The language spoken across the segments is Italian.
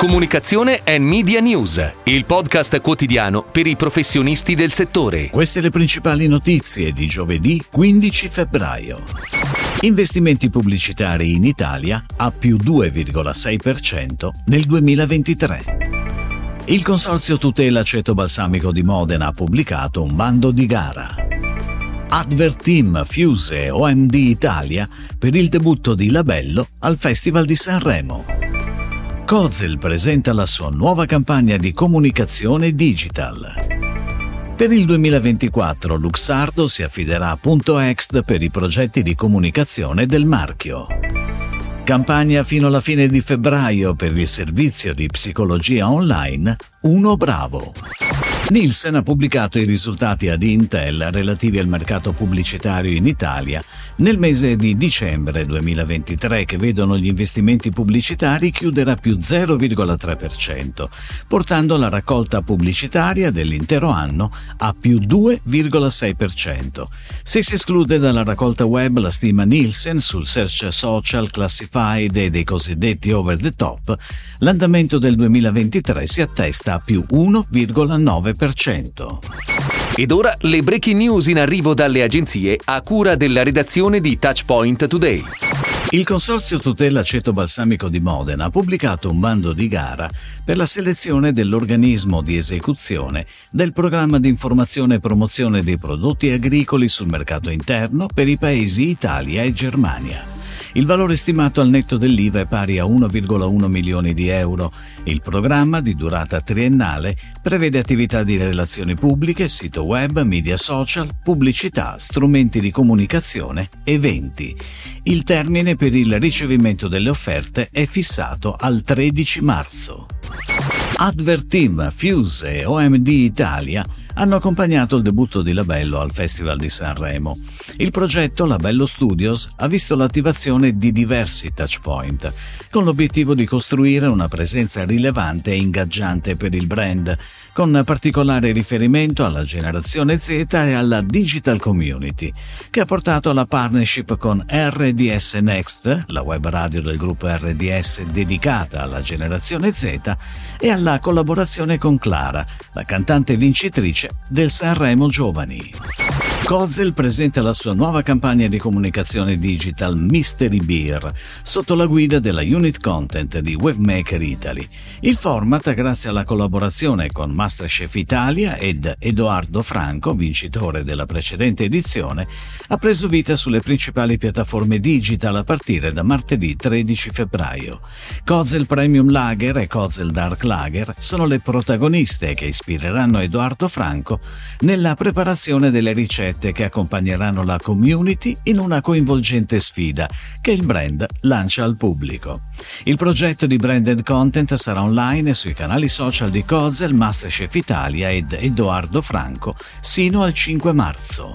Comunicazione e Media News, il podcast quotidiano per i professionisti del settore. Queste le principali notizie di giovedì 15 febbraio. Investimenti pubblicitari in Italia a più 2,6% nel 2023. Il Consorzio Tutela Aceto Balsamico di Modena ha pubblicato un bando di gara. Adverteam, Fuse OMD Italia per il debutto di Labello al Festival di Sanremo. Kozel presenta la sua nuova campagna di comunicazione digital. Per il 2024 Luxardo si affiderà a Punto XD per i progetti di comunicazione del marchio. Campagna fino alla fine di febbraio per il servizio di psicologia online Uno Bravo. Nielsen ha pubblicato i risultati ad Intel relativi al mercato pubblicitario in Italia nel mese di dicembre 2023, che vedono gli investimenti pubblicitari chiudere a più 0,3%, portando la raccolta pubblicitaria dell'intero anno a più 2,6%. Se si esclude dalla raccolta web la stima Nielsen sul search social, classified e dei cosiddetti over the top, l'andamento del 2023 si attesta a più 1,9%. Ed ora le breaking news in arrivo dalle agenzie a cura della redazione di Touchpoint Today. Il Consorzio Tutela Aceto Balsamico di Modena ha pubblicato un bando di gara per la selezione dell'organismo di esecuzione del programma di informazione e promozione dei prodotti agricoli sul mercato interno per i paesi Italia e Germania. Il valore stimato al netto dell'IVA è pari a 1,1 milioni di euro. Il programma, di durata triennale, prevede attività di relazioni pubbliche, sito web, media social, pubblicità, strumenti di comunicazione, eventi. Il termine per il ricevimento delle offerte è fissato al 13 marzo. Adverteam, Fuse e OMD Italia hanno accompagnato il debutto di Labello al Festival di Sanremo. Il progetto Labello Studios ha visto l'attivazione di diversi touchpoint, con l'obiettivo di costruire una presenza rilevante e ingaggiante per il brand, con particolare riferimento alla generazione Z e alla digital community, che ha portato alla partnership con RDS Next, la web radio del gruppo RDS dedicata alla generazione Z, e alla collaborazione con Clara, la cantante vincitrice del Sanremo Giovani. Kozel presenta la sua nuova campagna di comunicazione digital Mystery Beer sotto la guida della Unit Content di Wavemaker Italy. Il format, grazie alla collaborazione con Masterchef Italia ed Edoardo Franco, vincitore della precedente edizione, ha preso vita sulle principali piattaforme digital a partire da martedì 13 febbraio. Kozel Premium Lager e Kozel Dark Lager sono le protagoniste che ispireranno Edoardo Franco nella preparazione delle ricette che accompagneranno la community in una coinvolgente sfida che il brand lancia al pubblico. Il progetto di branded content sarà online sui canali social di Kozel, Masterchef Italia ed Edoardo Franco sino al 5 marzo.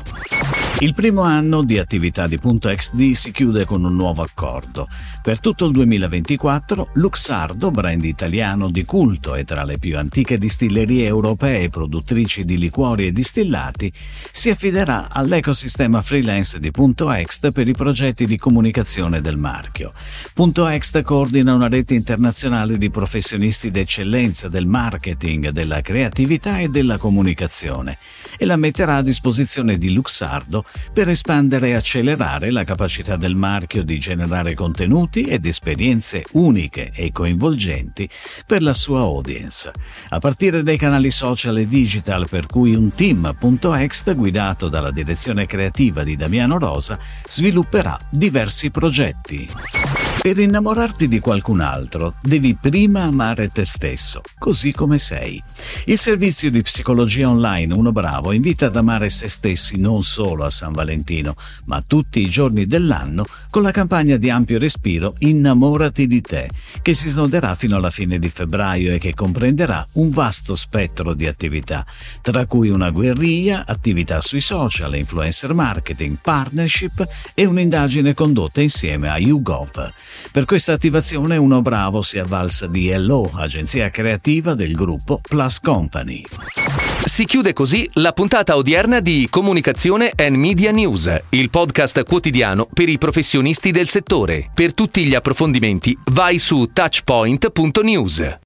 Il primo anno di attività di Punto XD si chiude con un nuovo accordo. Per tutto il 2024, Luxardo, brand italiano di culto e tra le più antiche distillerie europee produttrici di liquori e distillati, si affiderà all'ecosistema freelance di Punto XD per i progetti di comunicazione del marchio. Punto XD coordina una rete internazionale di professionisti d'eccellenza del marketing, della creatività e della comunicazione e la metterà a disposizione di Luxardo per espandere e accelerare la capacità del marchio di generare contenuti ed esperienze uniche e coinvolgenti per la sua audience. A partire dai canali social e digital, per cui un team Punto XD guidato dalla direzione creativa di Damiano Rosa svilupperà diversi progetti. Per innamorarti di qualcun altro devi prima amare te stesso, così come sei. Il servizio di psicologia online Uno Bravo invita ad amare se stessi non solo a San Valentino, ma tutti i giorni dell'anno con la campagna di ampio respiro Innamorati di te, che si snoderà fino alla fine di febbraio e che comprenderà un vasto spettro di attività, tra cui una guerriglia, attività sui social, influencer marketing, partnership e un'indagine condotta insieme a YouGov. Per questa attivazione Uno Bravo si avvalsa di LO, agenzia creativa del gruppo Plus Company. Si chiude così la puntata odierna di Comunicazione and Media News, il podcast quotidiano per i professionisti del settore. Per tutti gli approfondimenti vai su touchpoint.news.